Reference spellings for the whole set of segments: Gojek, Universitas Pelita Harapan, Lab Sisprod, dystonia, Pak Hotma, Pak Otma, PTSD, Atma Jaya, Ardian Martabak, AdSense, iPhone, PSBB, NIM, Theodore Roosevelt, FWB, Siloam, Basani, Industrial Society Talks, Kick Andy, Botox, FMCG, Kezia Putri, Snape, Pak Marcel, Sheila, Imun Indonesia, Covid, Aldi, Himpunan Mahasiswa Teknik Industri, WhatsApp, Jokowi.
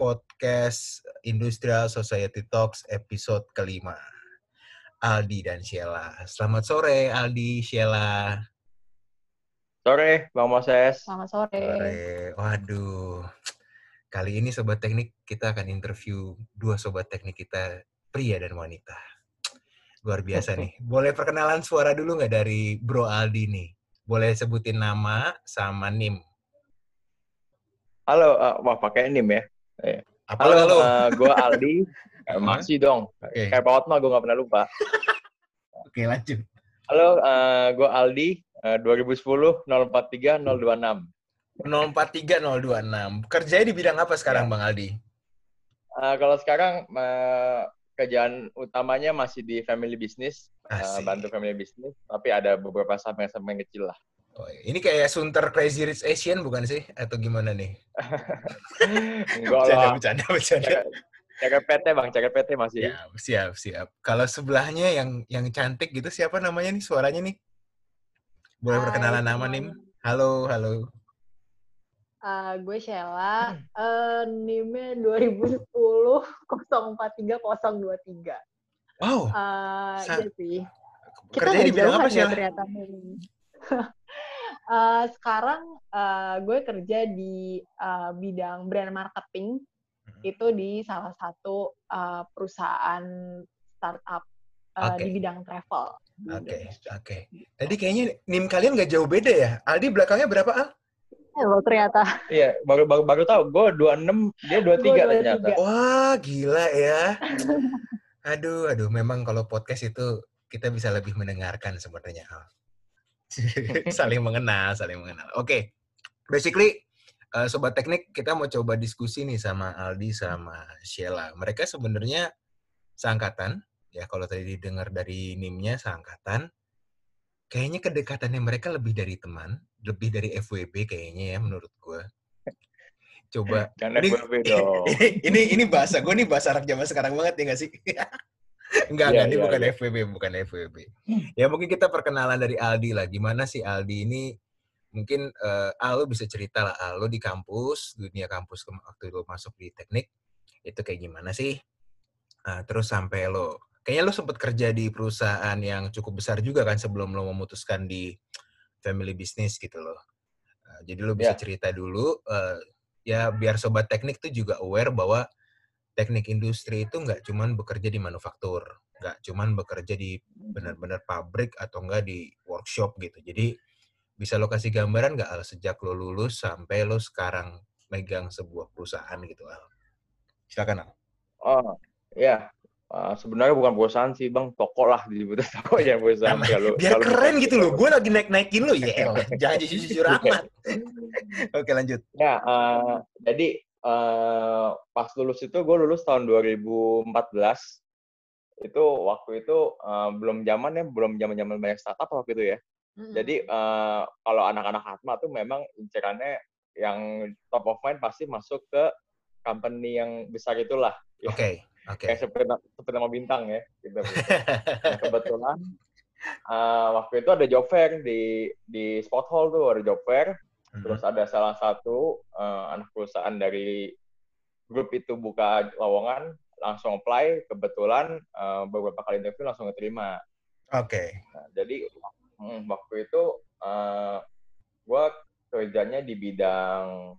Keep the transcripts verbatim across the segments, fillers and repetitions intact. podcast Industrial Society Talks episode kelima. Aldi dan Sheila. Selamat sore Aldi, Sheila. Sore, Bang Moses. Selamat sore. sore. Waduh. Kali ini Sobat Teknik kita akan interview dua Sobat Teknik kita, pria dan wanita. Luar biasa nih. Boleh perkenalan suara dulu nggak dari Bro Aldi nih? Boleh sebutin nama sama N I M. Halo, uh, wah pakai N I M ya. Eh. Halo, halo. Uh, gue Aldi. Masih dong. Okay. Kayak Pak Otma, gue gak pernah lupa. Oke, okay, lanjut. Halo, uh, gue Aldi, uh, dua ribu sepuluh nol empat tiga nol dua enam. nol empat tiga nol dua enam. Kerjanya di bidang apa sekarang, ya, Bang Aldi? Uh, kalau sekarang, uh, kerjaan utamanya masih di family business. Uh, bantu family business, tapi ada beberapa sampingan-sampingan kecil lah. Oh, ini kayak Sunter Crazy Rich Asian bukan sih? Atau gimana nih? Bercanda, bercanda, bercanda. Ceker P T Bang, ceker P T masih. Ya, siap, siap. Kalau sebelahnya yang yang cantik gitu siapa namanya nih suaranya nih? Boleh Hai. Perkenalan nama nih? Halo, halo. Uh, gue Sheila, uh, N I M-nya dua ribu sepuluh nol empat tiga nol dua tiga. Wow. Uh, Sa- iya sih. Kita kerja di bidang apa sih? Ternyata nih. uh, sekarang uh, gue kerja di uh, bidang brand marketing. Itu di salah satu uh, perusahaan startup uh, okay. di bidang travel. Oke, okay. oke. Okay. Tadi kayaknya N I M kalian nggak jauh beda ya? Aldi belakangnya berapa, Al? Eh, oh, ternyata. Iya, baru baru, baru tahu. Gue dua puluh enam, dia dua puluh tiga ternyata. Wah, gila ya. Aduh, aduh. Memang kalau podcast itu kita bisa lebih mendengarkan sebenarnya, Al. Saling mengenal, saling mengenal. Oke, okay. Basically, Uh, Sobat Teknik, kita mau coba diskusi nih sama Aldi sama Sheila. Mereka sebenarnya seangkatan, ya kalau tadi didengar dari N I M-nya seangkatan. Kayaknya kedekatannya mereka lebih dari teman, lebih dari F W B kayaknya ya menurut gue. Coba. Ini, ini ini bahasa gue nih bahasa anak zaman sekarang banget ya nggak sih? Enggak, yeah, ini yeah, bukan yeah. F W B, bukan F W B. Ya mungkin kita perkenalan dari Aldi lah. Gimana sih Aldi ini? Mungkin uh, ah, lo bisa cerita lah, ah, lo di kampus, dunia kampus waktu lo masuk di teknik, itu kayak gimana sih? Uh, terus sampai lo, kayaknya lo sempat kerja di perusahaan yang cukup besar juga kan sebelum lo memutuskan di family business gitu lo. Uh, jadi lo bisa yeah. cerita dulu, uh, ya biar Sobat Teknik tuh juga aware bahwa teknik industri itu nggak cuman bekerja di manufaktur, nggak cuman bekerja di benar-benar pabrik atau nggak di workshop gitu. Jadi bisa lo kasih gambaran nggak Al sejak lo lulus sampai lo sekarang megang sebuah perusahaan gitu Al? Silakan Al. Oh ya uh, sebenarnya bukan perusahaan sih Bang, toko lah disebut toko ya perusahaan. Nah, kalau biar kalau keren gitu lo, gue lagi naik naikin lo ya El, jangan jujur amat. Oke lanjut. Ya uh, jadi uh, pas lulus itu gue lulus tahun dua ribu empat belas. Itu waktu itu uh, belum zaman ya belum zaman zaman banyak startup waktu itu ya. Jadi uh, kalau anak-anak Atma tuh memang incerannya yang top of mind pasti masuk ke company yang besar itulah. Oke, okay, oke. Okay. Kayak seperti, seperti nama bintang ya. Gitu. Nah, kebetulan uh, waktu itu ada job fair di di Sport Hall tuh ada job fair. Mm-hmm. Terus ada salah satu uh, anak perusahaan dari grup itu buka lowongan, langsung apply. Kebetulan uh, beberapa kali interview langsung diterima. Oke. Okay. Nah, jadi Hmm, waktu itu uh, gue kerjanya di bidang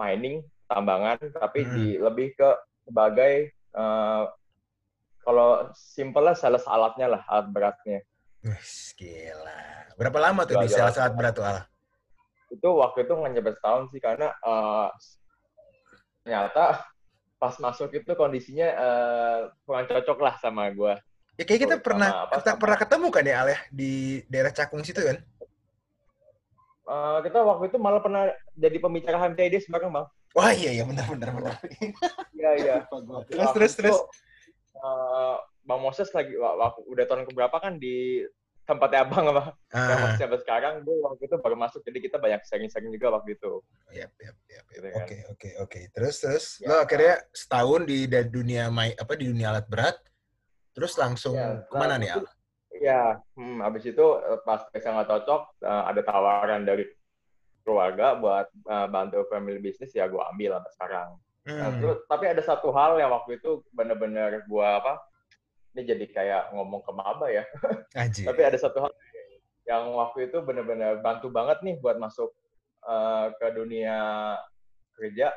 mining, tambangan, tapi hmm. di lebih ke sebagai uh, kalau simpelnya sales alatnya lah, alat beratnya. Wih, gila. Berapa lama tuh di sales alat berat tuh Al? Itu waktu itu nggak setahun sih, karena uh, ternyata pas masuk itu kondisinya uh, kurang cocok lah sama gue. Ya kayak kita pernah apa, kita sama. pernah ketemu kan ya Al ya di daerah Cakung situ kan? Uh, kita waktu itu malah pernah jadi pembicara H M T D bareng Bang. Wah iya iya benar benar benar. Iya iya. Terus terus itu, terus. Uh, Bang Moses lagi waktu udah tahun keberapa kan di tempatnya Abang apa? Nah, sampai sekarang gue waktu itu baru masuk jadi kita banyak sharing-sharing juga waktu itu. Iya iya iya. Oke oke oke. Terus terus ya, lo akhirnya setahun di dunia apa di dunia alat berat. Terus langsung ya, kemana nih, Al? Ya, hmm, habis itu pas saya nggak cocok, uh, ada tawaran dari keluarga buat uh, bantu family business, ya gue ambil sampai sekarang. Nah, terus, tapi ada satu hal yang waktu itu benar-benar gua apa? Ini jadi kayak ngomong ke maba ya. Tapi ada satu hal yang waktu itu benar-benar bantu banget nih buat masuk uh, ke dunia kerja.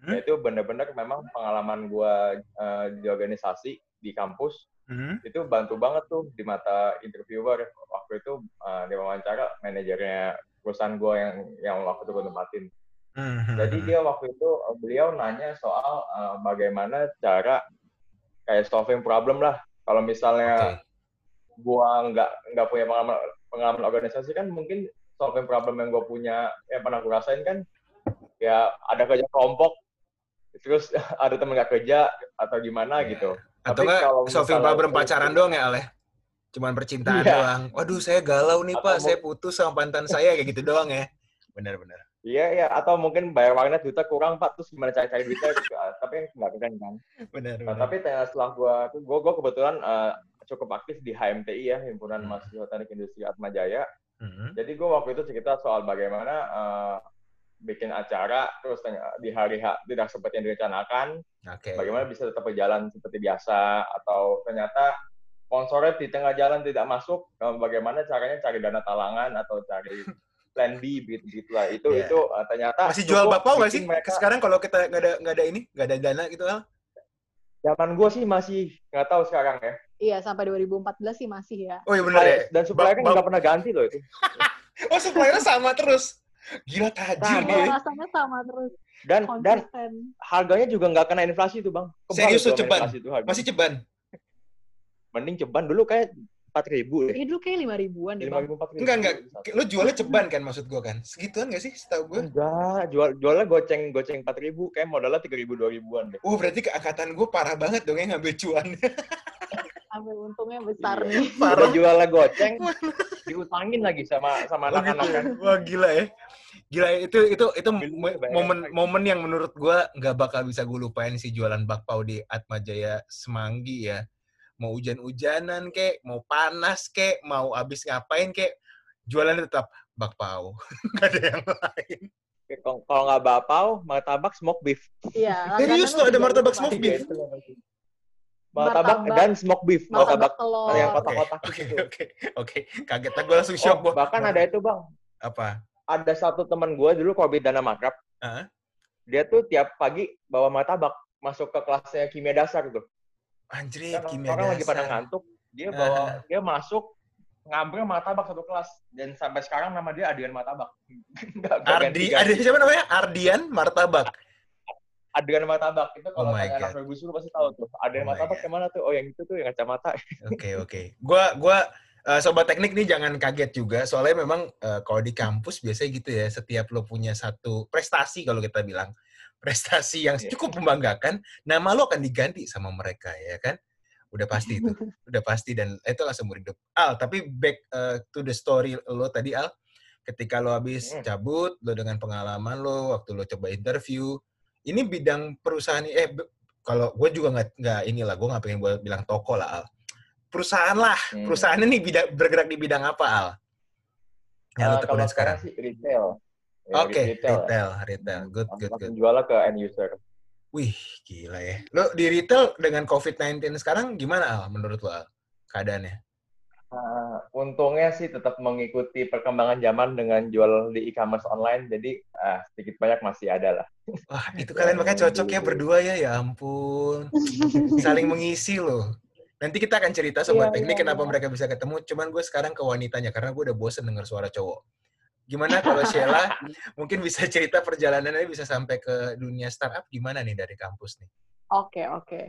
Mm-hmm. Yaitu benar-benar memang pengalaman gua uh, di organisasi di kampus. Mm-hmm. Itu bantu banget tuh di mata interviewer waktu itu uh, di wawancara manajernya perusahaan gua yang yang waktu itu gua tempatin. Jadi dia waktu itu beliau nanya soal uh, bagaimana cara kayak solving problem lah. Kalau misalnya okay. gua nggak nggak punya pengalaman pengalaman organisasi kan mungkin solving problem yang gua punya yang pernah gua rasain kan ya ada kerja kelompok terus ada temen nggak kerja atau gimana yeah. gitu. Atau tapi kalau solving problem pacaran doang ya Aleh? Cuman percintaan yeah. doang. Waduh saya galau nih atau Pak, mau... saya putus sama mantan saya kayak gitu doang ya. Benar-benar. Iya, iya. Atau mungkin bayar uangnya duitnya kurang, Pak. Terus gimana cari-cari duitnya? Tapi nggak keren, kan? Benar, benar. Nah, tapi setelah gue, gue, gue kebetulan uh, cukup aktif di H M T I ya, Himpunan Mahasiswa Teknik Industri Atma Jaya. Mm-hmm. Jadi gue waktu itu cerita soal bagaimana uh, bikin acara, terus di hari H tidak seperti yang direncanakan, okay. bagaimana bisa tetap berjalan seperti biasa, atau ternyata sponsornya di tengah jalan tidak masuk, uh, bagaimana caranya cari dana talangan, atau cari... plan B gitu-gitu lah. Itu yeah. itu uh, ternyata masih jual bakpao nggak sih mereka... sekarang kalau kita nggak ada nggak ada ini nggak ada dana gitu Al? Zaman gue sih masih nggak tahu sekarang ya. Iya sampai dua ribu empat belas sih masih ya. Oh iya benar ya. Dan supplier kan nggak pernah ganti loh itu. Oh suppliernya sama terus. Gila tajir dia. Rasanya sama terus. Dan dan harganya juga nggak kena inflasi tuh bang. Serius tuh ceban. Masih ceban. Mending ceban dulu kayak empat ribu ya? Iya dulu kayak lima ribuan deh. lima ribu, empat ribu. Enggak, enggak. Lo jualnya ceban kan maksud gue kan? Segituan nggak sih setahu gue? Enggak, jual, jualnya goceng-goceng empat ribu. Kayak modalnya tiga ribu, dua ribuan deh. Oh, berarti keangkatan gue parah banget dong yang ngambil cuannya. Ambil untungnya besar iya. nih. Parah. Udah jualnya goceng, diutangin lagi sama sama anak-anak kan. Wah, gila ya. Gila ya, itu, itu, itu momen, momen yang menurut gue nggak bakal bisa gue lupain si jualan bakpao di Atma Jaya Semanggi ya. Mau hujan-hujanan kek, mau panas kek, mau abis ngapain kek, jualannya tetap bakpao. Gak ada yang lain. Kalau nggak bakpao, martabak smoked beef. Iya. Serius lo ada martabak smoked beef? Martabak dan smoked beef. Martabak telur. Yang kotak-kotak gitu. Oke, oke. Kaget lah gue langsung shock. Oh, bahkan ada itu bang. Apa? Ada satu teman gue dulu korbit dana makrab. Uh-huh. Dia tuh tiap pagi bawa martabak masuk ke kelasnya kimia dasar tuh. Anjir, kimia dasar. Orang lagi pada ngantuk, dia bawa uh. dia masuk ngambil martabak satu kelas dan sampai sekarang nama dia Ardian Martabak. Ardi, Ardi siapa namanya? Ardian Martabak. Ardian Martabak itu kalau oh kayak anak bagus lu pasti tahu tuh. Ardian oh Martabak kemana tuh? Oh yang itu tuh yang kacamata. Oke okay, oke. Okay. Gua gua uh, sobat teknik nih jangan kaget juga soalnya memang uh, kalau di kampus biasanya gitu ya setiap lo punya satu prestasi kalau kita bilang. Prestasi yang cukup membanggakan, nama lo akan diganti sama mereka, ya kan? Udah pasti itu. Udah pasti, dan itu langsung hidup. Al, tapi back uh, to the story lo tadi, Al. Ketika lo habis cabut, lo dengan pengalaman lo, waktu lo coba interview, ini bidang perusahaan, eh, kalau gue juga nggak, nggak inilah, gue nggak pengen bilang toko lah, Al. Perusahaan lah, perusahaannya nih bidang, bergerak di bidang apa, Al? Yang uh, lo tekuni sekarang. Sih, retail. Oke, okay, retail, retail, retail, good, good, good. Jualnya ke end user. Wih, gila ya. Lo di retail dengan covid sembilan belas sekarang gimana Al, menurut lo Al, keadaannya? Uh, untungnya sih tetap mengikuti perkembangan zaman dengan jual di e-commerce online, jadi uh, sedikit banyak masih ada lah. Wah, itu kalian makanya cocok ya berdua ya, ya ampun. Saling mengisi loh. Nanti kita akan cerita sobat teknik iya, kenapa iya. mereka bisa ketemu, cuman gue sekarang ke wanitanya, karena gue udah bosen denger suara cowok. Gimana kalau Sheila mungkin bisa cerita perjalanannya bisa sampai ke dunia startup gimana nih dari kampus nih? Oke, okay, oke. Okay.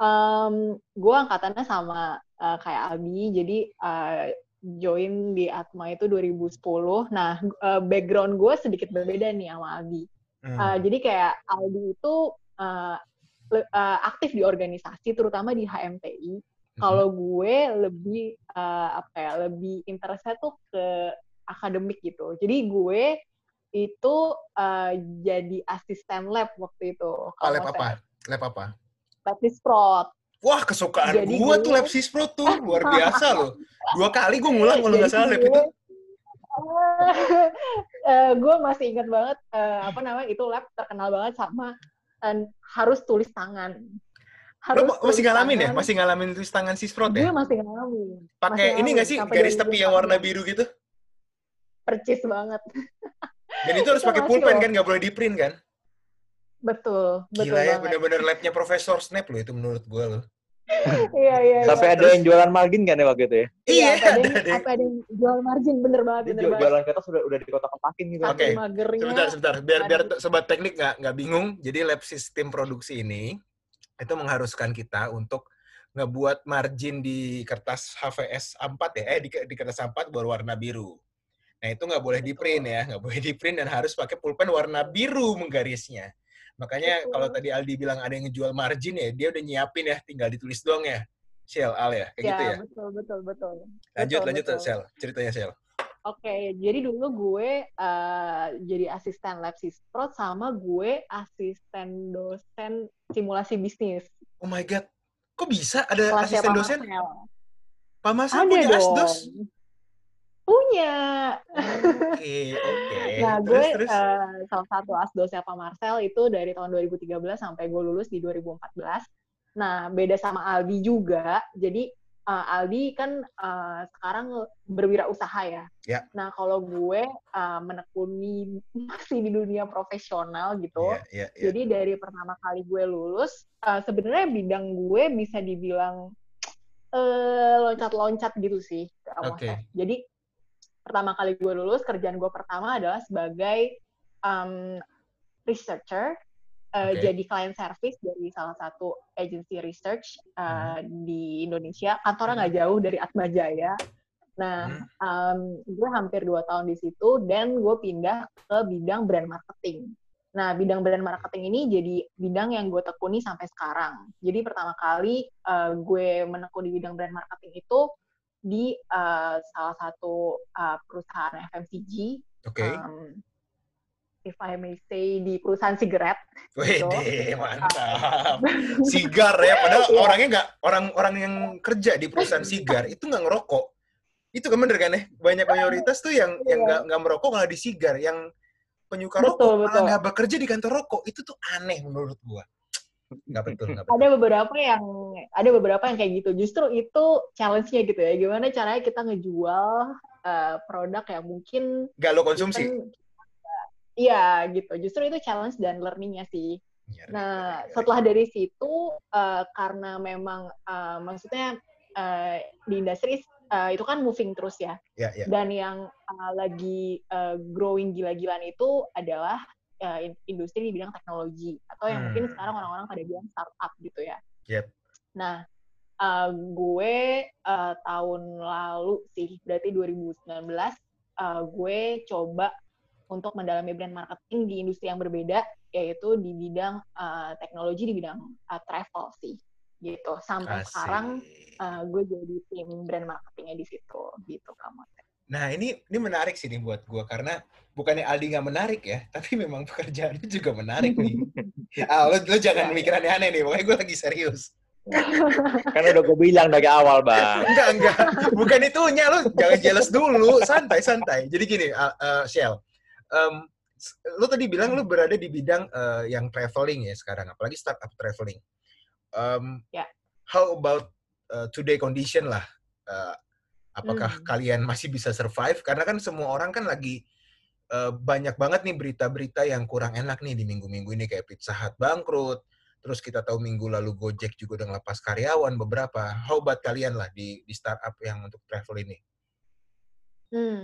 Um, gue angkatannya sama uh, kayak Abi, jadi uh, join di Atma itu dua ribu sepuluh. Nah, uh, background gue sedikit berbeda nih sama Abi. Hmm. Uh, jadi kayak Aldi itu uh, le- uh, aktif di organisasi, terutama di H M T I. Hmm. Kalau gue lebih, uh, apa ya, lebih interestnya tuh ke akademik gitu. Jadi gue itu uh, jadi asisten lab waktu itu. Oh, lab apa? Lab apa? Lab Sisprod. Wah, kesukaan jadi gue tuh lab Sisprod tuh. Luar biasa loh. Dua kali gue ngulang kalau nggak salah lab itu. Uh, gue masih ingat banget, uh, apa namanya, itu lab terkenal banget sama uh, harus tulis tangan. Harus Lo masih ngalamin tangan. ya? Masih ngalamin tulis tangan Sisprod ya? Gue masih ngalamin. Pakai ini nggak sih garis tepi yang warna biru gitu? Percis banget. Dan itu harus pakai pulpen kan? Nggak boleh di print kan? Betul, betul Gila ya, banget. Bener-bener labnya Profesor Snape loh itu menurut gue loh. Iya, iya. Sampai ada yang jualan margin kan ya waktu itu ya? Iya, ada, ada. Apa ada yang jual margin, bener banget, bener banget. Jualan kertas sudah udah di kotak-kotakin gitu. Oke, okay. sebentar, sebentar. Biar biar sobat teknik nggak nggak bingung. Jadi lab sistem produksi ini itu mengharuskan kita untuk ngebuat margin di kertas H V S A empat ya, eh di, di kertas A empat berwarna biru. Nah itu nggak boleh di print ya, nggak boleh di print dan harus pakai pulpen warna biru menggarisnya. Makanya betul. Kalau tadi Aldi bilang ada yang ngejual margin ya, dia udah nyiapin ya, tinggal ditulis doang ya, Shell, Al ya, kayak ya, gitu ya? betul, betul, betul. Lanjut, betul, lanjut, betul. Shell, ceritanya Shell. Oke, okay, jadi dulu gue uh, jadi asisten lab Sisprod sama gue asisten dosen simulasi bisnis. Oh my God, kok bisa ada kelas asisten Pak dosen? Marcel. Pak Marcel punya dong. asdos? Punya. Oke, okay, oke. Okay. Nah, terus, gue terus. Uh, salah satu asdosnya Pak Marcel itu dari tahun dua ribu tiga belas sampai gue lulus di dua ribu empat belas. Nah, beda sama Aldi juga. Jadi, uh, Aldi kan uh, sekarang berwirausaha ya. Yeah. Nah, kalau gue uh, menekuni masih di dunia profesional gitu. Yeah, yeah, yeah. Jadi, dari pertama kali gue lulus, uh, sebenarnya bidang gue bisa dibilang uh, loncat-loncat gitu sih. Oke. Okay. Jadi, pertama kali gue lulus, kerjaan gue pertama adalah sebagai um, researcher, uh, okay. jadi client service dari salah satu agency research uh, hmm. di Indonesia. Kantornya nggak hmm. jauh dari Atma Jaya. Nah, hmm. um, gue hampir dua tahun di situ, dan gue pindah ke bidang brand marketing. Nah, bidang brand marketing ini jadi bidang yang gue tekuni sampai sekarang. Jadi pertama kali uh, gue menekuni bidang brand marketing itu, di uh, salah satu uh, perusahaan F M C G, okay. um, if I may say, di perusahaan sigaret. Wih, gitu. Mantap. Sigar ya, padahal yeah. orangnya nggak, orang-orang yang kerja di perusahaan sigar itu nggak ngerokok. Itu kan bener kan ya? Banyak mayoritas tuh yang yeah. yang nggak nggak merokok malah di sigar, yang penyuka betul, rokok malah nggak bekerja di kantor rokok. Itu tuh aneh menurut gua. Nggak betul, nggak betul. Ada beberapa yang ada beberapa yang kayak gitu. Justru itu challenge-nya gitu ya. Gimana caranya kita ngejual uh, produk yang mungkin nggak lo konsumsi? Iya gitu. Justru itu challenge dan learning-nya sih. Ya, nah ya, ya, setelah ya. dari situ uh, karena memang uh, maksudnya uh, di industri uh, itu kan moving terus ya. Ya, ya. Dan yang uh, lagi uh, growing gila-gilaan itu adalah industri di bidang teknologi atau yang hmm. mungkin sekarang orang-orang pada bilang startup gitu ya. Yep. Nah, uh, gue uh, tahun lalu sih, berarti dua ribu sembilan belas, uh, gue coba untuk mendalami brand marketing di industri yang berbeda, yaitu di bidang uh, teknologi, di bidang uh, travel sih, gitu. Sampai Asik. sekarang uh, gue jadi tim brand marketingnya di situ, gitu kamu. Nah, ini ini menarik sih nih buat gue, karena bukannya Aldi nggak menarik ya, tapi memang pekerjaannya juga menarik nih. Ah, lo, lo jangan mikir aneh-aneh nih, pokoknya gue lagi serius. Karena udah gue bilang dari awal, Bang. Enggak, enggak. Bukan itunya, lo jangan jealous dulu. Santai, santai. Jadi gini, uh, uh, Shell. Um, lo tadi bilang lo berada di bidang uh, yang traveling ya sekarang, apalagi startup traveling. Um, yeah. How about uh, today condition lah? Uh, Apakah hmm. kalian masih bisa survive? Karena kan semua orang kan lagi uh, banyak banget nih berita-berita yang kurang enak nih di minggu-minggu ini. Kayak Pizza Hut bangkrut. Terus kita tahu minggu lalu Gojek juga udah ngelepas karyawan beberapa. How about kalian lah di, di startup yang untuk travel ini? Hmm.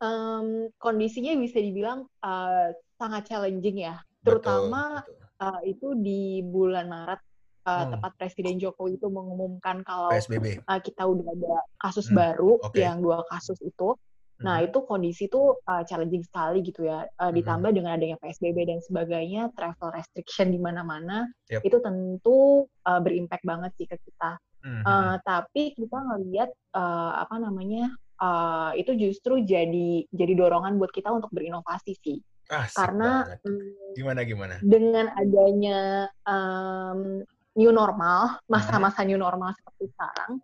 Um, kondisinya bisa dibilang uh, sangat challenging ya. Terutama betul, betul. Uh, itu di bulan Maret. Uh, hmm. Tepat Presiden Jokowi itu mengumumkan kalau uh, kita udah ada kasus hmm. baru, okay. yang dua kasus itu. Hmm. Nah, itu kondisi tuh uh, challenging sekali gitu ya. Uh, ditambah hmm. dengan adanya P S B B dan sebagainya, travel restriction di mana-mana, yep. itu tentu uh, berimpact banget sih ke kita. Hmm. Uh, tapi kita ngelihat uh, apa namanya, uh, itu justru jadi jadi dorongan buat kita untuk berinovasi sih. Asik Karena mm, gimana gimana? Dengan adanya um, new normal, masa-masa new normal seperti sekarang,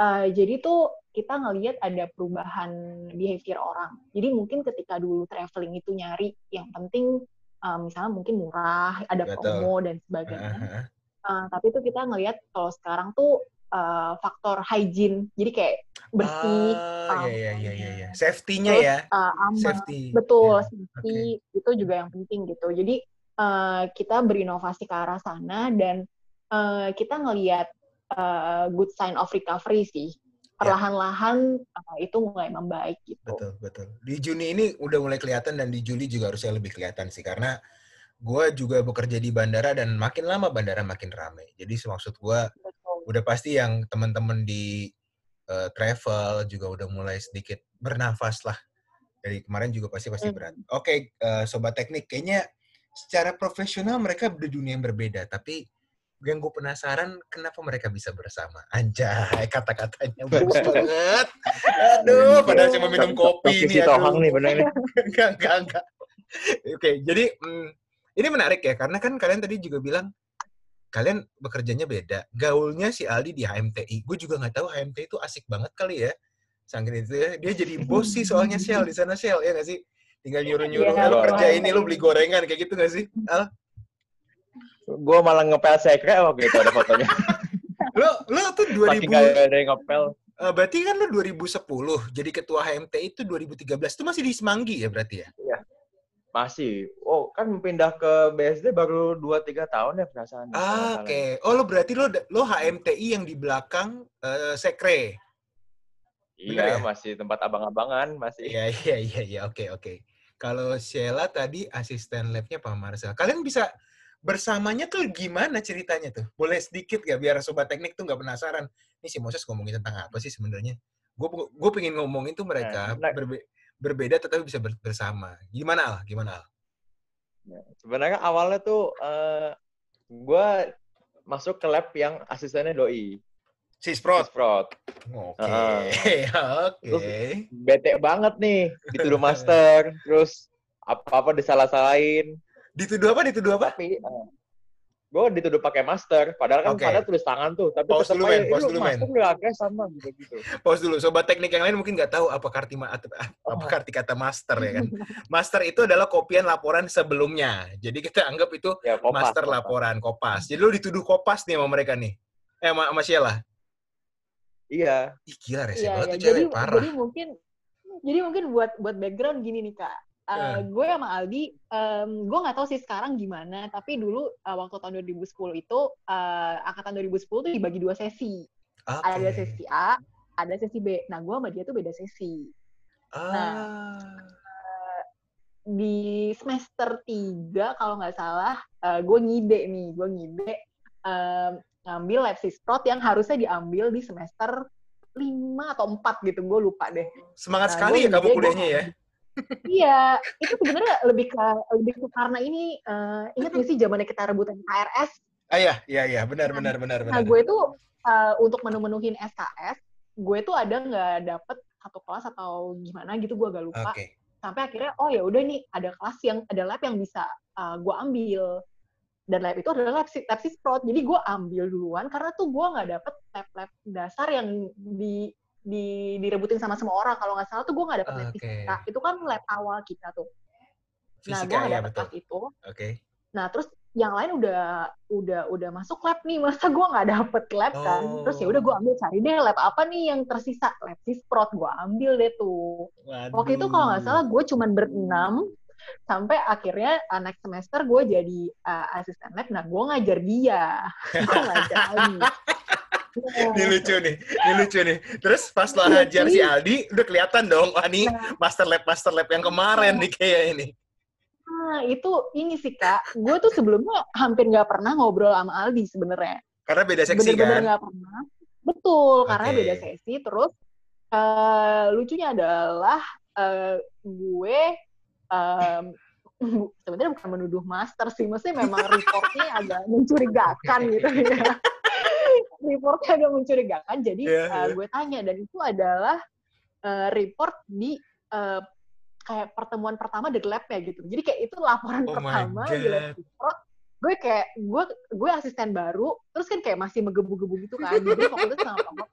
uh, jadi tuh kita ngelihat ada perubahan behavior orang. Jadi mungkin ketika dulu traveling itu nyari yang penting uh, misalnya mungkin murah, ada promo dan sebagainya. Uh-huh. Uh, tapi itu kita ngelihat kalau sekarang tuh uh, faktor hygiene, jadi kayak bersih, ah, um, ya, ya, ya, ya. safety-nya terus, ya, uh, aman, safety. betul, yeah. safety okay. itu juga yang penting gitu. Jadi uh, kita berinovasi ke arah sana dan uh, kita ngelihat uh, good sign of recovery sih. Perlahan-lahan ya. uh, itu mulai membaik gitu. Betul, betul. Di Juni ini udah mulai kelihatan dan di Juli juga harusnya lebih kelihatan sih. Karena gue juga bekerja di bandara dan makin lama bandara makin rame. Jadi maksud gue udah pasti yang teman-teman di uh, travel juga udah mulai sedikit bernafas lah. Dari kemarin juga pasti pasti hmm. berat. Oke, okay, uh, Sobat Teknik, kayaknya secara profesional mereka di dunia yang berbeda. Tapi yang gue penasaran, kenapa mereka bisa bersama? Anjay, kata-katanya bagus banget. Aduh, padahal cuma minum kopi ini. Tohang nih, bener nih. Enggak, enggak, enggak. Oke, jadi mm, ini menarik ya, karena kan kalian tadi juga bilang, kalian bekerjanya beda. Gaulnya si Aldi di H M T I. Gue juga nggak tahu H M T I itu asik banget kali ya. Sangkin itu ya, dia jadi bos sih soalnya Shell, di sana Shell, ya nggak sih? Tinggal nyuruh-nyuruh, ya, lo kerja ini, lo beli gorengan, kayak gitu nggak sih? Al? Gue malah ngepel sekre waktu itu ada fotonya. Lo lo tuh dua ribu Gak ada yang ngepel. Uh, berarti kan lo dua ribu sepuluh jadi ketua H M T I itu dua ribu tiga belas Itu masih di Semanggi ya berarti ya? Iya. Masih. Oh, kan pindah ke B S D baru dua tiga tahun ya perasaan. Ah, oke. Okay. Oh, lo berarti lo lo H M T I yang di belakang uh, sekre. Iya, ya? Masih tempat abang-abangan, masih. Iya, iya, iya, iya. Oke, okay, oke. Okay. Kalau Sheila tadi asisten labnya Pak Marcel. Kalian bisa bersamanya tuh gimana ceritanya tuh? Boleh sedikit gak biar Sobat Teknik tuh gak penasaran? Ini si Moses ngomongin tentang apa sih sebenarnya? Gue gue pengen ngomongin tuh mereka nah, berbe- berbeda tetapi bisa bersama. Gimana Al? Gimana Al? Ya, sebenarnya awalnya tuh uh, gue masuk ke lab yang asistennya Doi. Sisprod? Sisprod. Oke. Okay. Uh, okay. Bete banget nih. Dituduh master. Terus apa-apa disalah-salahin. Dituduh apa? Dituduh apa? Tapi, uh, gue dituduh pakai master. Padahal kan okay. pada tulis tangan tuh. Tapi pause dulu, men. Pause dulu, men. Sama, gitu. Pause dulu. Sobat teknik yang lain mungkin nggak tahu apa arti, ma- apa arti kata master, ya kan? Master itu adalah kopian laporan sebelumnya. Jadi kita anggap itu ya, kopas, master kopas. laporan, kopas. Jadi lu dituduh kopas nih sama mereka nih. Eh, sama, sama Sheila. Iya. Ih, gila rese ya, banget ya. Tuh cewek, parah. Jadi mungkin, jadi mungkin buat, buat background gini nih, Kak. Uh, gue sama Aldi, um, gue nggak tahu sih sekarang gimana, tapi dulu uh, waktu tahun dua ribu sepuluh itu, uh, angkatan dua ribu sepuluh itu dibagi dua sesi. Okay. Ada sesi A, ada sesi B. Nah, gue sama dia tuh beda sesi. Ah. Nah, uh, di semester tiga kalau nggak salah, uh, gue ngide nih, gue ngide um, ngambil lab sisprod yang harusnya diambil di semester lima atau empat gitu, gue lupa deh. Semangat nah, sekali ya kamu kuliahnya ya. Iya, itu sebenarnya lebih ke lebih ke karena ini uh, ingat nggak sih zamannya kita rebutan K R S? Ah ya, ya, ya, benar, nah, benar, benar, benar. Nah, gue itu uh, untuk menuh-menuhin S K S, gue tuh ada nggak dapet satu kelas atau gimana gitu, gue agak lupa. Okay. Sampai akhirnya, oh ya udah nih ada kelas yang ada lab yang bisa uh, gue ambil dan lab itu adalah lab, lab sisprod, jadi gue ambil duluan karena tuh gue nggak dapet lab-lab dasar yang di Di, direbutin sama semua orang. Kalau nggak salah tuh gue nggak dapet lab okay. fisika. Itu kan lab awal kita tuh. Fisika, nah, gue nggak dapet ya, lab itu. Okay. Nah, terus yang lain udah udah udah masuk lab nih. Masa gue nggak dapet lab oh. kan? Terus ya udah gue ambil cari deh lab apa nih yang tersisa. Lab sisprod gue ambil deh tuh. Waduh. Waktu itu kalau nggak salah gue cuman berenam. Sampai akhirnya uh, next semester gue jadi uh, asisten lab. Nah, gue ngajar dia. Gue ngajar lagi. Ini lucu nih, ini lucu nih. Terus pas lo hajar si Aldi, udah kelihatan dong, wah ini master lab-master lab yang kemarin nih kayak ini. Nah, itu ini sih, Kak. Gue tuh sebelumnya hampir nggak pernah ngobrol sama Aldi sebenarnya. Karena beda seksi bener-bener kan? Bener-bener nggak pernah. Betul, okay. karena beda seksi. Terus, uh, lucunya adalah uh, gue... Um, sebenarnya bukan menuduh master sih, maksudnya memang reportnya agak mencurigakan gitu ya. Reportnya agak mencurigakan, jadi yeah, uh, yeah. gue tanya, dan itu adalah uh, report di uh, kayak pertemuan pertama di labnya gitu. Jadi kayak itu laporan oh pertama di lab report. Gue kayak gue gue asisten baru, terus kan kayak masih menggebu-gebu gitu kan. Jadi fokusnya sama Pak Hotma.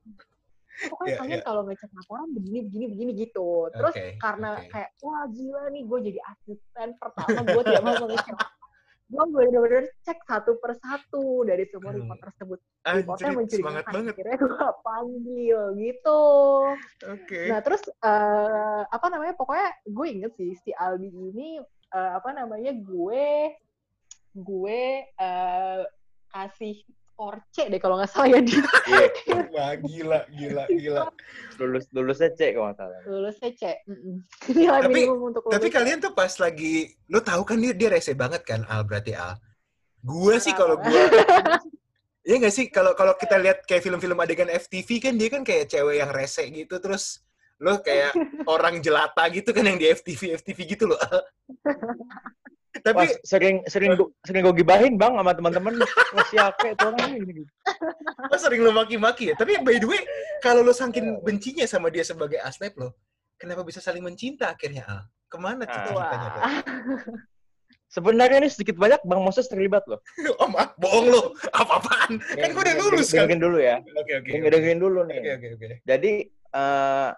pokoknya yeah, kalian yeah. kalau baca laporan begini begini begini gitu. Terus okay, karena okay. kayak wah gila nih, gue jadi asisten pertama gue tidak mau mengecek. Gue bener-bener cek satu persatu dari semua report hmm. tersebut. Reportnya mencurigakan, akhirnya gue panggil gitu. Okay. Nah terus uh, apa namanya, pokoknya gue inget sih si Aldi ini uh, apa namanya gue gue uh, kasih skor C deh kalau nggak salah ya dia. Wah gila gila gila. Lulus lulusnya C kalau nggak salah. Lulusnya C. Nilai minimum untuk lulus. Tapi kalian tuh pas lagi, lo tahu kan dia dia rese banget kan Al, berarti Al. Gue sih kalau gue, ya nggak sih kalau kalau kita lihat kayak film-film adegan F T V kan dia kan kayak cewek yang rese gitu, terus lo kayak orang jelata gitu kan yang di F T V F T V gitu lo. Tapi Mas, sering sering gue sering gue gibahin bang sama teman-teman masih akeh tuh orang ini. Mas sering lo maki-maki ya. Tapi by the way, kalau lo saking bencinya sama dia sebagai aslep lo, kenapa bisa saling mencinta akhirnya Al? Kemana cintanya tuh? Sebenarnya ini sedikit banyak Bang Moses terlibat loh. Oh maaf, bohong lo. Apa-apaan? Kan gue udah lulus kan. Dengerin dulu ya. Oke oke. Dengerin dulu nih. Oke oke oke. Jadi uh,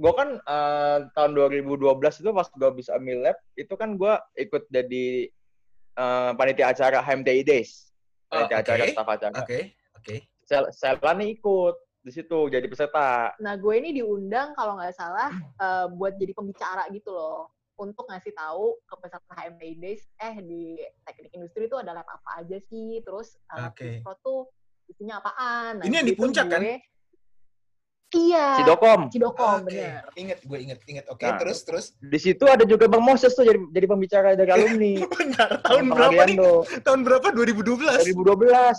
gue kan uh, tahun dua ribu dua belas itu pas gue habis ambil lab, itu kan gue ikut jadi uh, panitia acara H M T I Days. Panitia oh, okay. acara, staf acara. Oke, okay. oke. Okay. Sheila nih ikut di situ, jadi peserta. Nah, gue ini diundang kalau nggak salah uh, buat jadi pembicara gitu loh. Untuk ngasih tahu ke peserta H M T I Days, eh di teknik industri itu ada lab apa aja sih, terus lab Sisprod tuh isinya apaan. Nah, ini yang di puncak kan? Iya. Cidokom. Cidokom, okay. benar. Ingat, gue ingat, ingat. Oke, okay, nah, terus terus. Di situ ada juga Bang Moses tuh jadi jadi pembicara dari alumni. Benar. Tahun berapa nih? Tuh. Tahun berapa? dua ribu dua belas. dua ribu dua belas.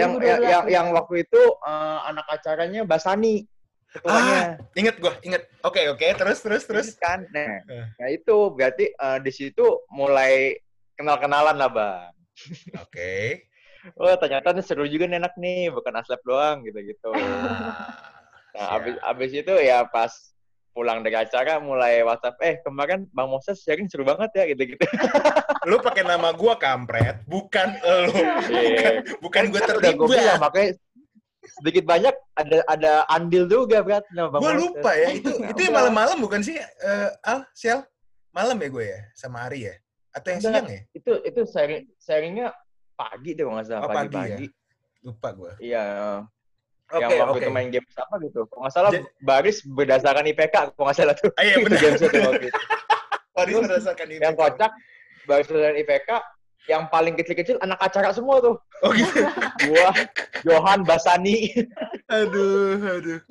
Yang dua ribu dua belas, yang, ya. yang waktu itu uh, anak acaranya Basani. Ketuanya. Ah, ingat gue, ingat. Oke, okay, oke. Okay. Terus terus terus kan. Nah, uh. nah itu berarti uh, di situ mulai kenal-kenalan lah, Bang. Oke. Okay. Oh, ternyata seru juga nih anak nih, bukan aslep doang gitu-gitu. Ah. Nah, abis, abis itu ya pas pulang dari acara mulai WhatsApp, eh kemarin Bang Moses sharing seru banget ya gitu-gitu. Lu pakai nama gua kampret, bukan lu. Yeah. Bukan, bukan gua terlibat. Bilang, makanya sedikit banyak ada ada andil juga berat nama Bang Moses. Gua lupa ya, itu itu malam-malam bukan sih uh, Al, Sial? Malam ya gue ya sama Ari ya? Atau yang Udah, siang ya? Itu itu sharing sharingnya pagi deh kalau nggak salah, oh, pagi-pagi. Ya? Lupa gua. Iya. Okay, yang waktu okay. itu main game apa gitu. Kalau nggak salah, J- baris berdasarkan I P K. Kalau nggak salah tuh. Ah, iya, benar. Game satu waktu itu. Baris berdasarkan I P K. Yang kocak, baris berdasarkan I P K, yang paling kecil-kecil anak acara semua tuh. Oh gitu? Gua, Johan, Basani. aduh, aduh.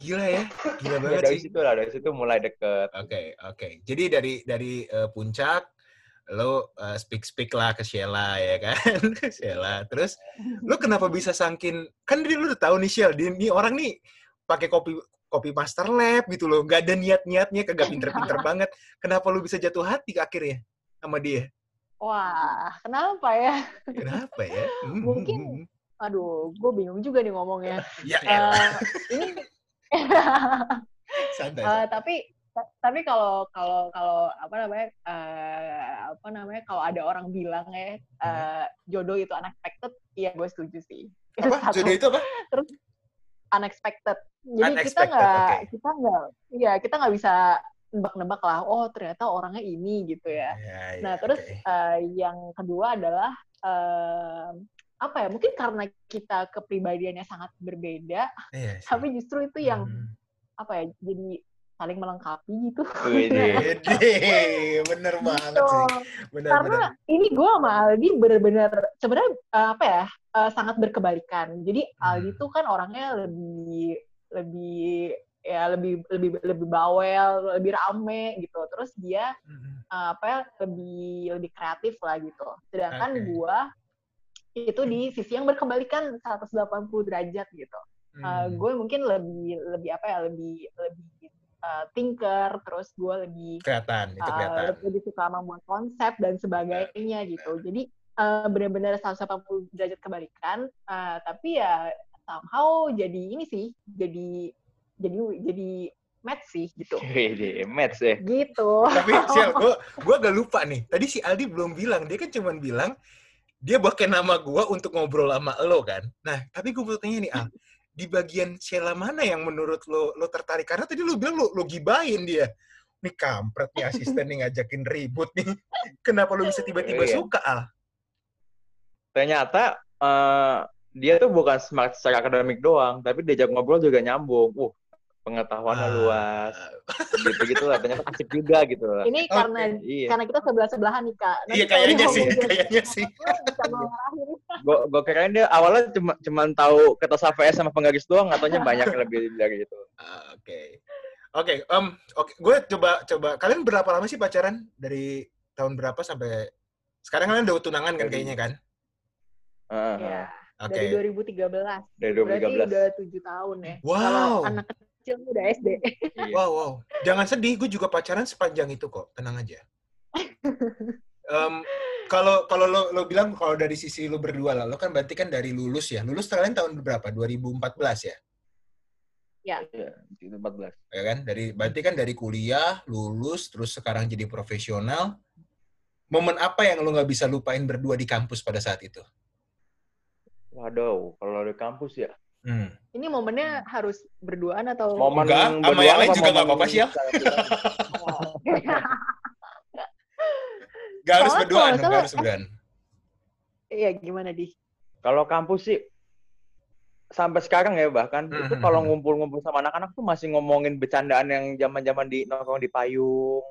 Gila ya. Gila banget ya, dari sih. Dari situ lah, dari situ mulai deket. Oke, okay, oke. Okay. Jadi dari dari uh, puncak, lo uh, speak-speak lah ke Sheila ya kan, ke Sheila. Terus lo kenapa bisa sangkin, kan dia lo udah tahu nih Sheila, dia nih orang nih pakai kopi kopi master lab gitu lo, nggak ada niat-niatnya, kagak pinter-pinter banget. Kenapa lo bisa jatuh hati akhirnya sama dia? Wah, kenapa ya? Kenapa ya? Hmm. Mungkin, aduh, gue bingung juga nih ngomongnya. Ya elah. Uh, ini, santai. Uh, tapi tapi kalau kalau kalau apa namanya uh, apa namanya kalau ada orang bilang ya uh, jodoh itu unexpected, iya gue setuju sih. Apa? Jodoh itu apa? Terus unexpected. Jadi unexpected, kita nggak okay. kita nggak ya kita nggak bisa nebak-nebak lah. Oh ternyata orangnya ini gitu ya. Yeah, yeah, nah terus okay. uh, yang kedua adalah uh, apa ya? Mungkin karena kita kepribadiannya sangat berbeda, yeah, tapi justru itu yang hmm. apa ya? Jadi saling melengkapi gitu. Wede, bener banget sih. Bener, Karena bener. ini gue sama Aldi bener-bener sebenarnya apa ya sangat berkebalikan. Jadi Aldi hmm. tuh kan orangnya lebih lebih ya lebih lebih lebih bawel, lebih rame gitu. Terus dia hmm. apa ya lebih lebih kreatif lah gitu. Sedangkan okay. gue itu di sisi yang berkebalikan seratus delapan puluh derajat gitu. Hmm. Uh, gue mungkin lebih lebih apa ya lebih lebih thinker, terus gue lebih kelihatan, itu kelihatan. Uh, lebih suka membuat konsep dan sebagainya gitu. Jadi uh, benar-benar seratus delapan puluh derajat kebalikan, uh, tapi ya somehow jadi ini sih, jadi jadi jadi match sih gitu. match ya. Gitu. Tapi Sial, gue gue agak lupa nih. Tadi si Aldi belum bilang, dia kan cuma bilang dia pakai nama gue untuk ngobrol sama lo kan. Nah, tapi gue mau tanya nih Al, di bagian Sheila mana yang menurut lo lo tertarik? Karena tadi lo bilang lo, lo gibain dia. Nih kampret nih asisten nih ngajakin ribut nih. Kenapa lo bisa tiba-tiba iya. suka, Al? Ternyata uh, dia tuh bukan smart secara akademik doang, tapi diajak ngobrol juga nyambung. Uh, pengetahuannya ah. luas. Gitu-gitu lah, ternyata asik juga gitu lah. Ini karena okay. iya. karena kita sebelah-sebelahan nih, Kak. Nanti iya, kayaknya sih, kayaknya sih. Gue kirain dia awalnya cuma cuman tahu kertas A V S sama penggaris doang, katanya banyak lebih dari itu. Uh, Oke. Okay. Oke, okay, um, okay. gue coba coba kalian berapa lama sih pacaran? Dari tahun berapa sampai sekarang kalian udah tunangan kan kayaknya kan? Uh, ya, okay. Dari dua ribu tiga belas. Dari dua ribu tiga belas. Berarti udah tujuh tahun ya. Wow. Kalau anak kecil udah S D. Wow, wow. Jangan sedih, gue juga pacaran sepanjang itu kok. Tenang aja. Um, kalau kalau lo, lo bilang kalau dari sisi lo berdua lah, lo kan berarti kan dari lulus ya. Lulus kalian tahun berapa? dua ribu empat belas ya? Ya. Itu empat belas. Ya kan? Dari berarti kan dari kuliah, lulus, terus sekarang jadi profesional. Momen apa yang lo nggak bisa lupain berdua di kampus pada saat itu? Waduh, kalau di kampus ya. Hmm. Ini momennya harus berduaan atau? Momen enggak, sama yang lain juga nggak apa-apa sih ya. Gak harus berduaan, gak harus berduaan. Iya, gimana, Di? Kalau kampus sih, sampai sekarang ya bahkan, mm-hmm. itu kalau ngumpul-ngumpul sama anak-anak tuh masih ngomongin bercandaan yang zaman-zaman di nongkrong di payung.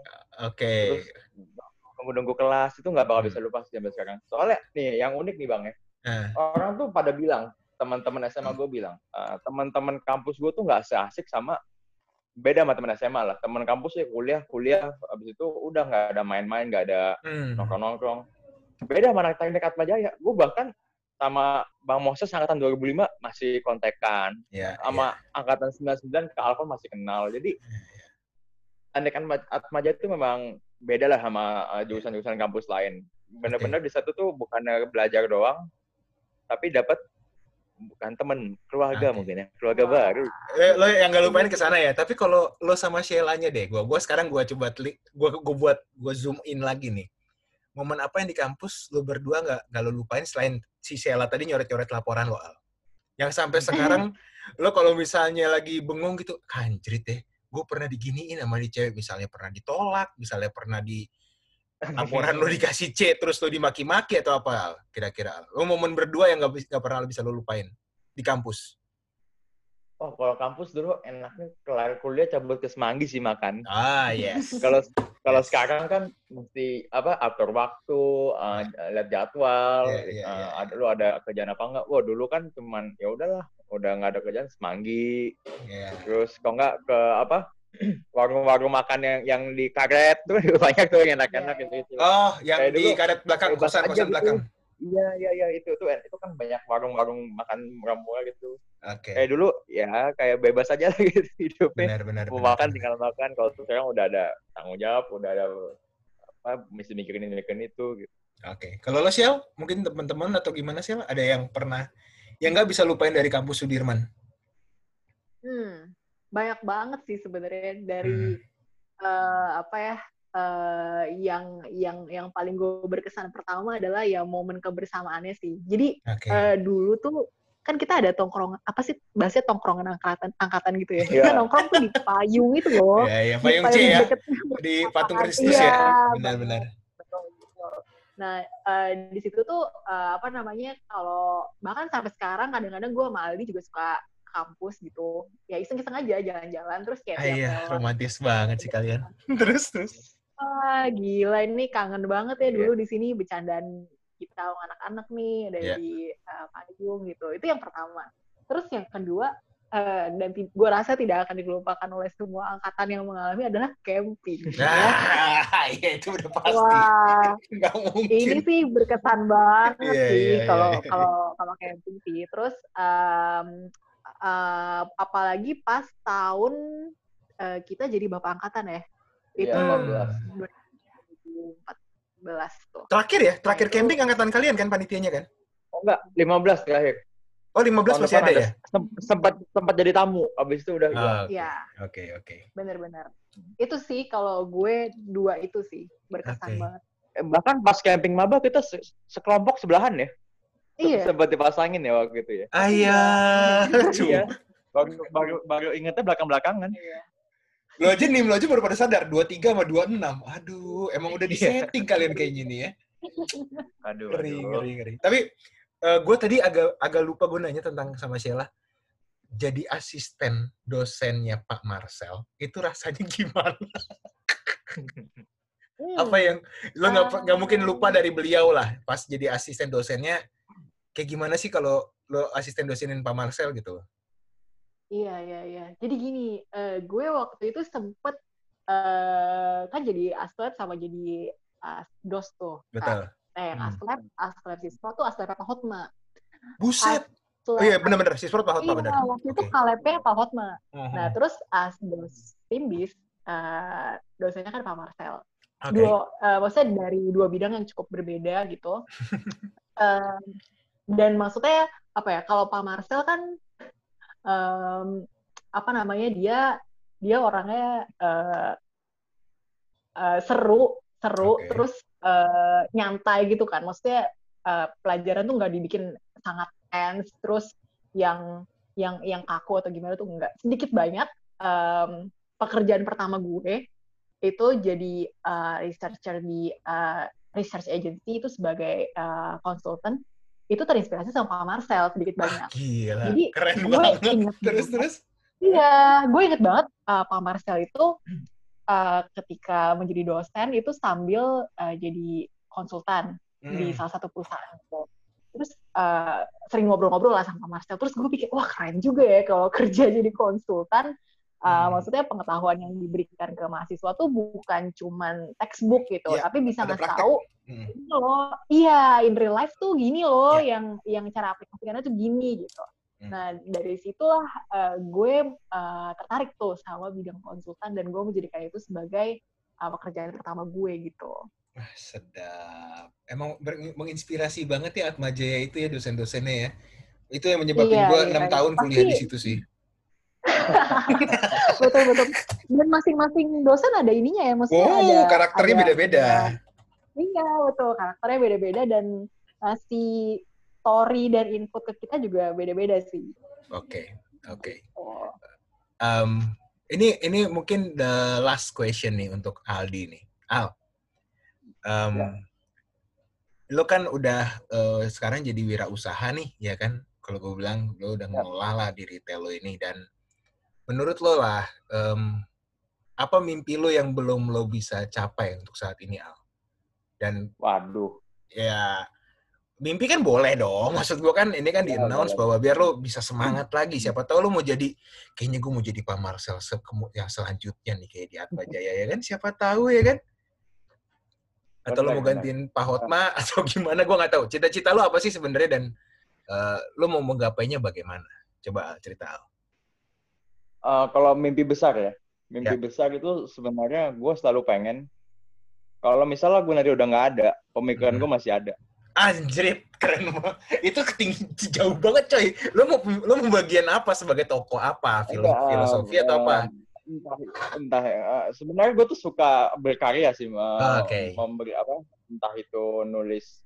Oke. Okay. Nunggu-nunggu kelas, itu nggak bakal bisa lupa sih sampai sekarang. Soalnya, nih, yang unik nih, Bang, ya. Uh. Orang tuh pada bilang, teman-teman S M A gue bilang, uh, teman-teman kampus gue tuh nggak seasik sama beda sama teman S M A lah. Teman kampus ya kuliah-kuliah, abis itu udah nggak ada main-main, nggak ada hmm. nongkrong-nongkrong. Beda sama anak teknik Atma Jaya. Gue bahkan sama Bang Moses angkatan dua ribu lima masih kontekan. Yeah, sama yeah. angkatan sembilan puluh sembilan ke Alfon masih kenal. Jadi, yeah. anak Atma Jaya itu memang beda lah sama uh, jurusan-jurusan kampus lain. Bener-bener okay. di satu tuh bukannya belajar doang, tapi dapat bukan teman, keluarga okay. mungkin ya. Keluarga wow. baru. Eh, lo yang gak lupain ke sana ya. Tapi kalau lo sama Sheila-nya deh, gua gua sekarang gua coba telik, gua gua buat gua zoom in lagi nih. Momen apa yang di kampus lo berdua enggak enggak lo lupain selain si Sheila tadi nyoret-nyoret laporan lo, Al. Yang sampai sekarang lo kalau misalnya lagi bengong gitu, kanjrit deh. Gue pernah diginiin sama di cewek, misalnya pernah ditolak, misalnya pernah di laporan lo dikasih C, terus lo dimaki-maki atau apa? Kira-kira. Lo momen berdua yang gak, gak pernah bisa lo lupain di kampus? Oh, kalau kampus dulu enaknya kelar kuliah cabut ke Semanggi sih makan. Ah, yes. Kalau kalau yes. sekarang kan mesti apa atur waktu, uh, lihat jadwal, yeah, yeah, uh, yeah. ada lo ada kerjaan apa enggak? Wah, dulu kan cuman ya udahlah, udah nggak ada kerjaan Semanggi. Yeah. Terus kalau nggak ke apa? warung-warung makan yang yang di karet tuh banyak tuh yang enak-enak gitu. Oh, yang kayak di dulu, karet belakang, kosan-kosan belakang. Iya, iya, iya, itu tuh itu kan banyak warung-warung makan murah-murah gitu. Oke. Okay. Kayak dulu ya kayak bebas aja lah gitu hidupnya. Benar, benar. Mau makan benar. Tinggal makan. Kalau sekarang udah ada tanggung jawab, udah ada apa mesti mikirin mikirin itu gitu. Oke. Okay. Kalau lo Shell, mungkin teman-teman atau gimana sih ada yang pernah yang nggak bisa lupain dari kampus Sudirman? Hmm. Banyak banget sih sebenarnya dari hmm. uh, apa ya uh, yang yang yang paling gue berkesan pertama adalah ya momen kebersamaannya sih. Jadi okay. uh, dulu tuh kan kita ada tongkrong apa sih bahasanya tongkrongan angkatan angkatan gitu ya. Yeah. Kita nongkrong tuh di payung itu loh. Yeah, yeah. Payung C ya. Di Patung Kristus ya. Benar-benar. Nah uh, di situ tuh uh, apa namanya kalau bahkan sampai sekarang kadang-kadang gue sama Aldi juga suka kampus gitu, ya iseng-iseng aja jalan-jalan terus kayak ah, iya, romantis banget sih kalian. terus terus. Ah gila ini kangen banget ya dulu yeah. di sini bercandaan kita anak-anak nih dari yeah. uh, payung gitu. Itu yang pertama. Terus yang kedua uh, dan t- gue rasa tidak akan dilupakan oleh semua angkatan yang mengalami adalah camping. Nah, ya. Iya itu udah pasti. Wah, nggak mungkin. Ini sih berkesan banget yeah, sih kalau yeah, yeah. kalau sama camping sih. Terus um, Uh, apalagi pas tahun uh, kita jadi bapak angkatan ya itu ya, dua ribu empat belas tuh. Terakhir ya? Terakhir camping angkatan kalian kan panitianya kan? Oh enggak, lima belas terakhir. Oh lima belas tahun masih ada, ada ya? Sempat sempat jadi tamu, abis itu udah hilang. Oh, iya. Oke, okay. oke. Okay, okay. Benar-benar. Itu sih kalau gue dua itu sih berkesan okay. banget. Bahkan pas camping maba kita se- sekelompok sebelahan ya. Iya. Sempat dipasangin ya waktu itu ya. Ayah. Iya. Baru, baru, baru ingetnya belakang-belakangan. Iya. Lo aja nih, lo aja baru pada sadar. dua puluh tiga sama dua puluh enam. Aduh, emang udah disetting kalian kayaknya nih ya. Aduh, ngeri, aduh. Ngeri, ngeri. Tapi uh, gue tadi agak agak lupa gue nanya tentang sama Sheila. Jadi asisten dosennya Pak Marcel, itu rasanya gimana? Hmm. Apa yang lo nggak uh, nggak mungkin lupa dari beliau lah pas jadi asisten dosennya, kayak gimana sih kalau lo asisten dosenin Pak Marcel gitu? Iya iya iya. Jadi gini, uh, gue waktu itu sempet uh, kan jadi aslep sama jadi uh, dos tuh. Betul. Kan? Eh hmm. aslep aslep siswa tuh aslep Pak Hotma. Buset. Aslep, oh iya benar-benar siswa Pak Hotma. Iya, benar. Waktu okay. itu kalepnya Pak Hotma. Uh-huh. Nah terus as dos timbis uh, dosennya kan Pak Marcel. Okay. Dua, uh, maksudnya dari dua bidang yang cukup berbeda gitu. um, dan maksudnya apa ya? Kalau Pak Marcel kan um, apa namanya dia dia orangnya uh, uh, seru, seru, okay. terus uh, nyantai gitu kan. Maksudnya uh, pelajaran tuh nggak dibikin sangat tense, terus yang yang yang kaku atau gimana tuh nggak. Sedikit banyak um, pekerjaan pertama gue itu jadi uh, researcher di uh, research agency itu sebagai uh, consultant, itu terinspirasi sama Pak Marcel sedikit banyak. Ah, gila. Jadi keren banget. Terus-terus? Iya, gue inget banget uh, Pak Marcel itu uh, ketika menjadi dosen itu sambil uh, jadi konsultan hmm. di salah satu perusahaan. Terus uh, sering ngobrol-ngobrol lah sama Pak Marcel. Terus gue pikir, wah keren juga ya kalau kerja jadi konsultan. Uh, hmm. Maksudnya pengetahuan yang diberikan ke mahasiswa tuh bukan cuman textbook gitu, ya, tapi bisa ngasih tahu hmm. ini loh, iya in real life tuh gini loh, ya. yang yang cara aplikasikannya tuh gini gitu. Hmm. Nah dari situlah uh, gue uh, tertarik tuh sama bidang konsultan dan gue menjadikan itu sebagai uh, pekerjaan pertama gue gitu. Ah, sedap. Emang menginspirasi banget ya Atma Jaya itu ya dosen-dosennya ya. Itu yang menyebabkan ya, gue ya, enam ya. tahun kuliah pasti, di situ sih. Betul betul. Dan masing-masing dosen ada ininya ya, maksudnya oh, ada karakternya ada, beda-beda. Iya betul, karakternya beda-beda dan ngasih story dan input ke kita juga beda-beda sih. Oke okay, oke. Okay. Um, ini ini mungkin the last question nih untuk Aldi nih. Al, um, ya. Lo kan udah uh, sekarang jadi wirausaha nih, ya kan? Kalau gue bilang lo udah ngelola lah diri telo ini dan menurut lo lah, um, apa mimpi lo yang belum lo bisa capai untuk saat ini, Al? Dan, waduh. Ya, mimpi kan boleh dong. Maksud gue kan, ini kan ya, di-announce bahwa biar lo bisa semangat hmm. lagi. Siapa tahu lo mau jadi, kayaknya gue mau jadi Pak Marcel yang selanjutnya nih, kayak di Atma Jaya, ya kan? Siapa tahu, ya kan? Atau lo mau gantiin Pak Hotma, atau gimana, gue nggak tahu. Cita-cita lo apa sih sebenarnya, dan uh, lo mau menggapainya bagaimana? Coba Al, cerita, Al. Uh, kalau mimpi besar ya, mimpi yeah. besar itu sebenarnya gue selalu pengen, kalau misalnya gue nanti udah nggak ada, pemikiran hmm. gue masih ada. Anjrit, keren banget. Itu ketinggi, jauh banget coy. Lo mau lo mau bagian apa sebagai tokoh apa? Filo, uh, filosofi uh, atau apa? Entah, entah ya. Sebenarnya gue tuh suka berkarya sih. Oh, okay. Memberi apa? Entah itu nulis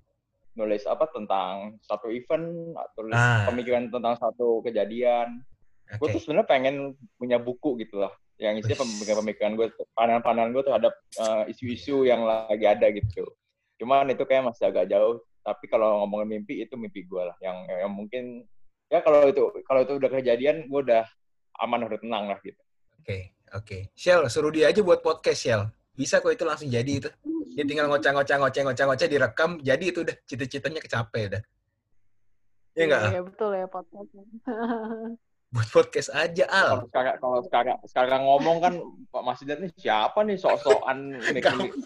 nulis apa tentang satu event, atau ah. pemikiran tentang satu kejadian. Okay. Gue tuh sebenarnya pengen punya buku gitu lah, yang isinya pemikiran-pemikiran gue, pandangan-pandangan gue terhadap uh, isu-isu yang lagi ada gitu. Cuman itu kayak masih agak jauh. Tapi kalau ngomongin mimpi, itu mimpi gue lah. Yang, yang mungkin, ya kalau itu kalau itu udah kejadian, gue udah aman, udah tenang lah gitu. Oke, okay, oke. Okay. Shell, suruh dia aja buat podcast, Shell. Bisa kok itu langsung jadi itu. Dia tinggal ngoceh-ngoceh-ngoceh-ngoceh-ngoceh, direkam, jadi itu udah cita-citanya kecapai udah. Iya nggak? Iya, betul ya podcast. Buat podcast aja, Al. Kalau sekarang, kalau sekarang, sekarang ngomong kan, Pak Mas Idat nih siapa nih sok-sokan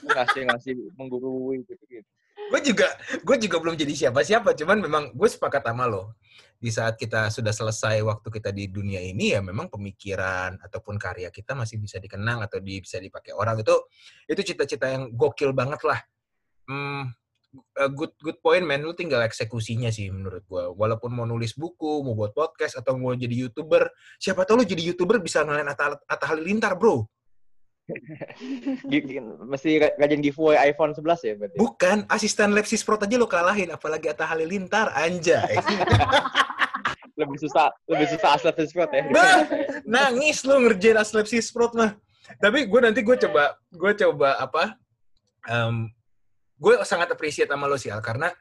ngasih-ngasih menggurui gitu-gitu. Gue juga, gue juga belum jadi siapa-siapa. Cuman memang gue sepakat sama lo. Di saat kita sudah selesai waktu kita di dunia ini, ya memang pemikiran ataupun karya kita masih bisa dikenang atau di, bisa dipakai orang. Itu itu cita-cita yang gokil banget lah. Hmm. Good good point, man. Lu tinggal eksekusinya sih menurut gue. Walaupun mau nulis buku, mau buat podcast, atau mau jadi YouTuber. Siapa tahu lu jadi YouTuber bisa ngalahin Atta, Atta Halilintar, bro. Mesti rajin giveaway iPhone eleven ya berarti. Bukan, asisten Lab Sisprod aja lo kalahin, apalagi Atta Halilintar, anjay. Lebih susah, lebih susah Lab Sisprod ya. Bah, nangis lo ngerjain Lab Sisprod mah. Tapi gue nanti gue coba, gue coba apa? Um, gue sangat appreciate sama lo sih, Al, karena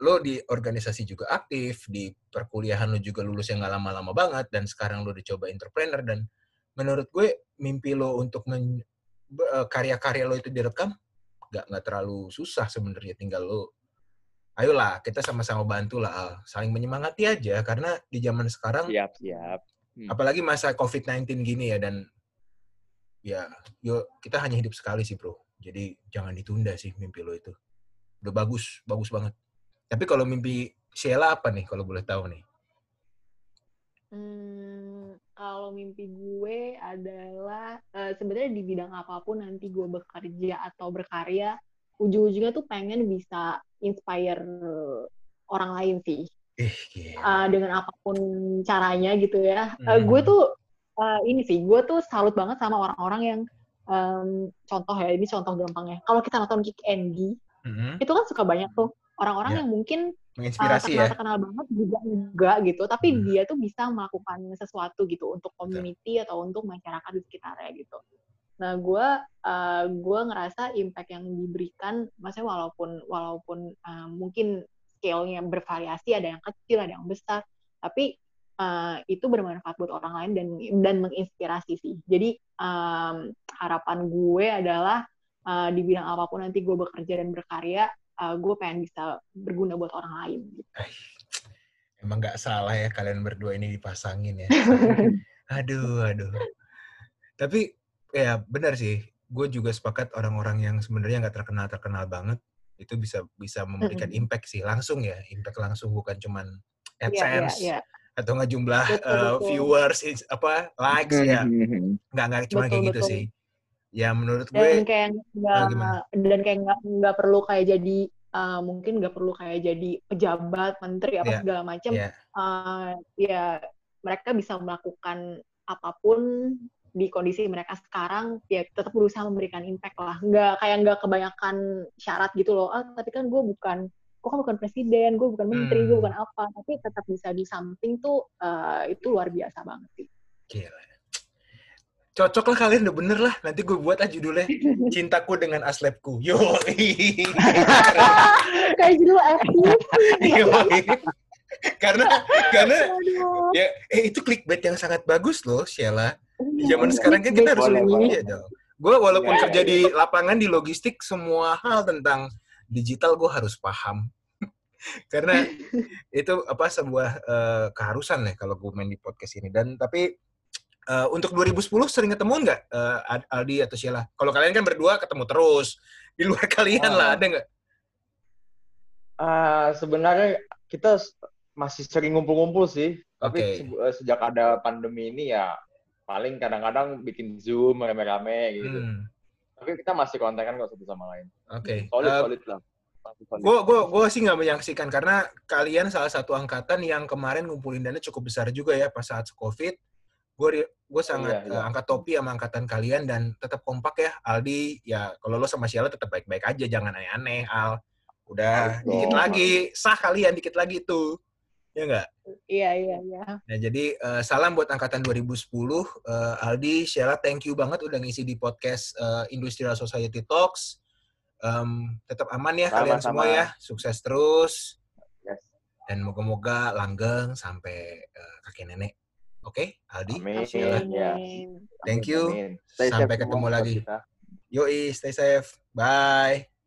lo di organisasi juga aktif, di perkuliahan lo juga lulusnya nggak lama-lama banget, dan sekarang lo dicoba entrepreneur, dan menurut gue mimpi lo untuk men- karya-karya lo itu direkam nggak nggak terlalu susah sebenarnya, tinggal lo ayolah kita sama-sama bantu lah, Al, saling menyemangati aja, karena di zaman sekarang siap, siap. Hmm. Apalagi masa covid sembilan belas gini ya, dan ya yo kita hanya hidup sekali sih, bro, jadi jangan ditunda sih mimpi lo itu, udah bagus bagus banget. Tapi kalau mimpi Sheila apa nih, kalau boleh tahu nih? Hmm, kalau mimpi gue adalah, uh, sebenarnya di bidang apapun nanti gue bekerja atau berkarya, ujung-ujungnya tuh pengen bisa inspire orang lain sih. Eh, yeah. uh, dengan apapun caranya gitu ya. Hmm. Uh, gue tuh, uh, ini sih, gue tuh salut banget sama orang-orang yang, um, contoh ya, ini contoh gampangnya. Kalau kita nonton Kick Andy, mm-hmm. itu kan suka banyak tuh orang-orang ya. Yang mungkin menginspirasi, uh, terkenal-terkenal ya? Banget juga enggak gitu, tapi hmm. dia tuh bisa melakukan sesuatu gitu untuk community ya. Atau untuk masyarakat di sekitarnya gitu. Nah, gue uh, gue ngerasa impact yang diberikan, maksudnya walaupun walaupun uh, mungkin scale-nya bervariasi, ada yang kecil, ada yang besar, tapi uh, itu bermanfaat buat orang lain dan dan menginspirasi sih. Jadi um, harapan gue adalah uh, di bidang apapun nanti gue bekerja dan berkarya, Uh, gue pengen bisa berguna buat orang lain. Emang gak salah ya kalian berdua ini dipasangin ya. Aduh, aduh. Tapi ya benar sih, gue juga sepakat orang-orang yang sebenarnya gak terkenal-terkenal banget, itu bisa bisa memberikan mm-hmm. impact sih, langsung ya. Impact langsung, bukan cuman AdSense, yeah, yeah, yeah. atau nggak jumlah betul, uh, betul. viewers, apa likes ya. Nggak, nggak cuma betul, kayak betul. gitu sih. Ya menurut gue dan kayak nggak oh, dan kayak nggak nggak perlu kayak jadi uh, mungkin nggak perlu kayak jadi pejabat, menteri apa yeah. segala macam yeah. uh, ya mereka bisa melakukan apapun di kondisi mereka sekarang, ya tetap berusaha memberikan impact lah, nggak kayak nggak kebanyakan syarat gitu loh. Ah, tapi kan gue bukan gue kan bukan presiden, gue bukan menteri, hmm. gue bukan apa, tapi tetap bisa di something tuh uh, itu luar biasa banget sih. Gila. Cocok lah kalian, udah bener lah. Nanti gue buat aja judulnya Cintaku dengan Aslepku. Yoi. Kayak judul F T V. Karena, karena ya, eh, itu clickbait yang sangat bagus loh, Sheila. Di zaman sekarang kan kita harus ngomongin aja dong. Gue walaupun ya, kerja ya. di lapangan, di logistik, semua hal tentang digital gue harus paham. Karena itu apa sebuah uh, keharusan ya kalau gue main di podcast ini. Dan tapi Uh, untuk dua ribu sepuluh sering ketemu nggak uh, Aldi atau Sheila? Kalau kalian kan berdua ketemu terus, di luar kalian uh, lah ada nggak? Uh, sebenarnya kita masih sering ngumpul-ngumpul sih, okay. tapi se- sejak ada pandemi ini ya paling kadang-kadang bikin Zoom rame-rame gitu. Hmm. Tapi kita masih kontakkan kok satu sama lain. Oke. Okay. Solid, uh, solid lah. Gue gue gue sih nggak menyaksikan, karena kalian salah satu angkatan yang kemarin ngumpulin dana cukup besar juga ya pas saat COVID. Gue gue sangat iya, iya. Uh, angkat topi sama angkatan kalian dan tetap kompak ya, Aldi. Ya kalau lo sama Sheila tetap baik-baik aja, jangan aneh-aneh, Al. Udah oh, dikit oh. lagi sah kalian, dikit lagi tuh, ya nggak? Iya iya iya. Nah jadi uh, salam buat angkatan dua ribu sepuluh, uh, Aldi, Sheila, thank you banget udah ngisi di podcast uh, Industrial Society Talks. Um, tetap aman ya sama, kalian sama. Semua ya, sukses terus. Yes. Dan moga-moga langgeng sampai uh, kakek nenek. Oke, okay, Aldi. Amin. Ya. Thank you. Amin. Sampai ketemu lagi. Kita. Yoi, stay safe. Bye.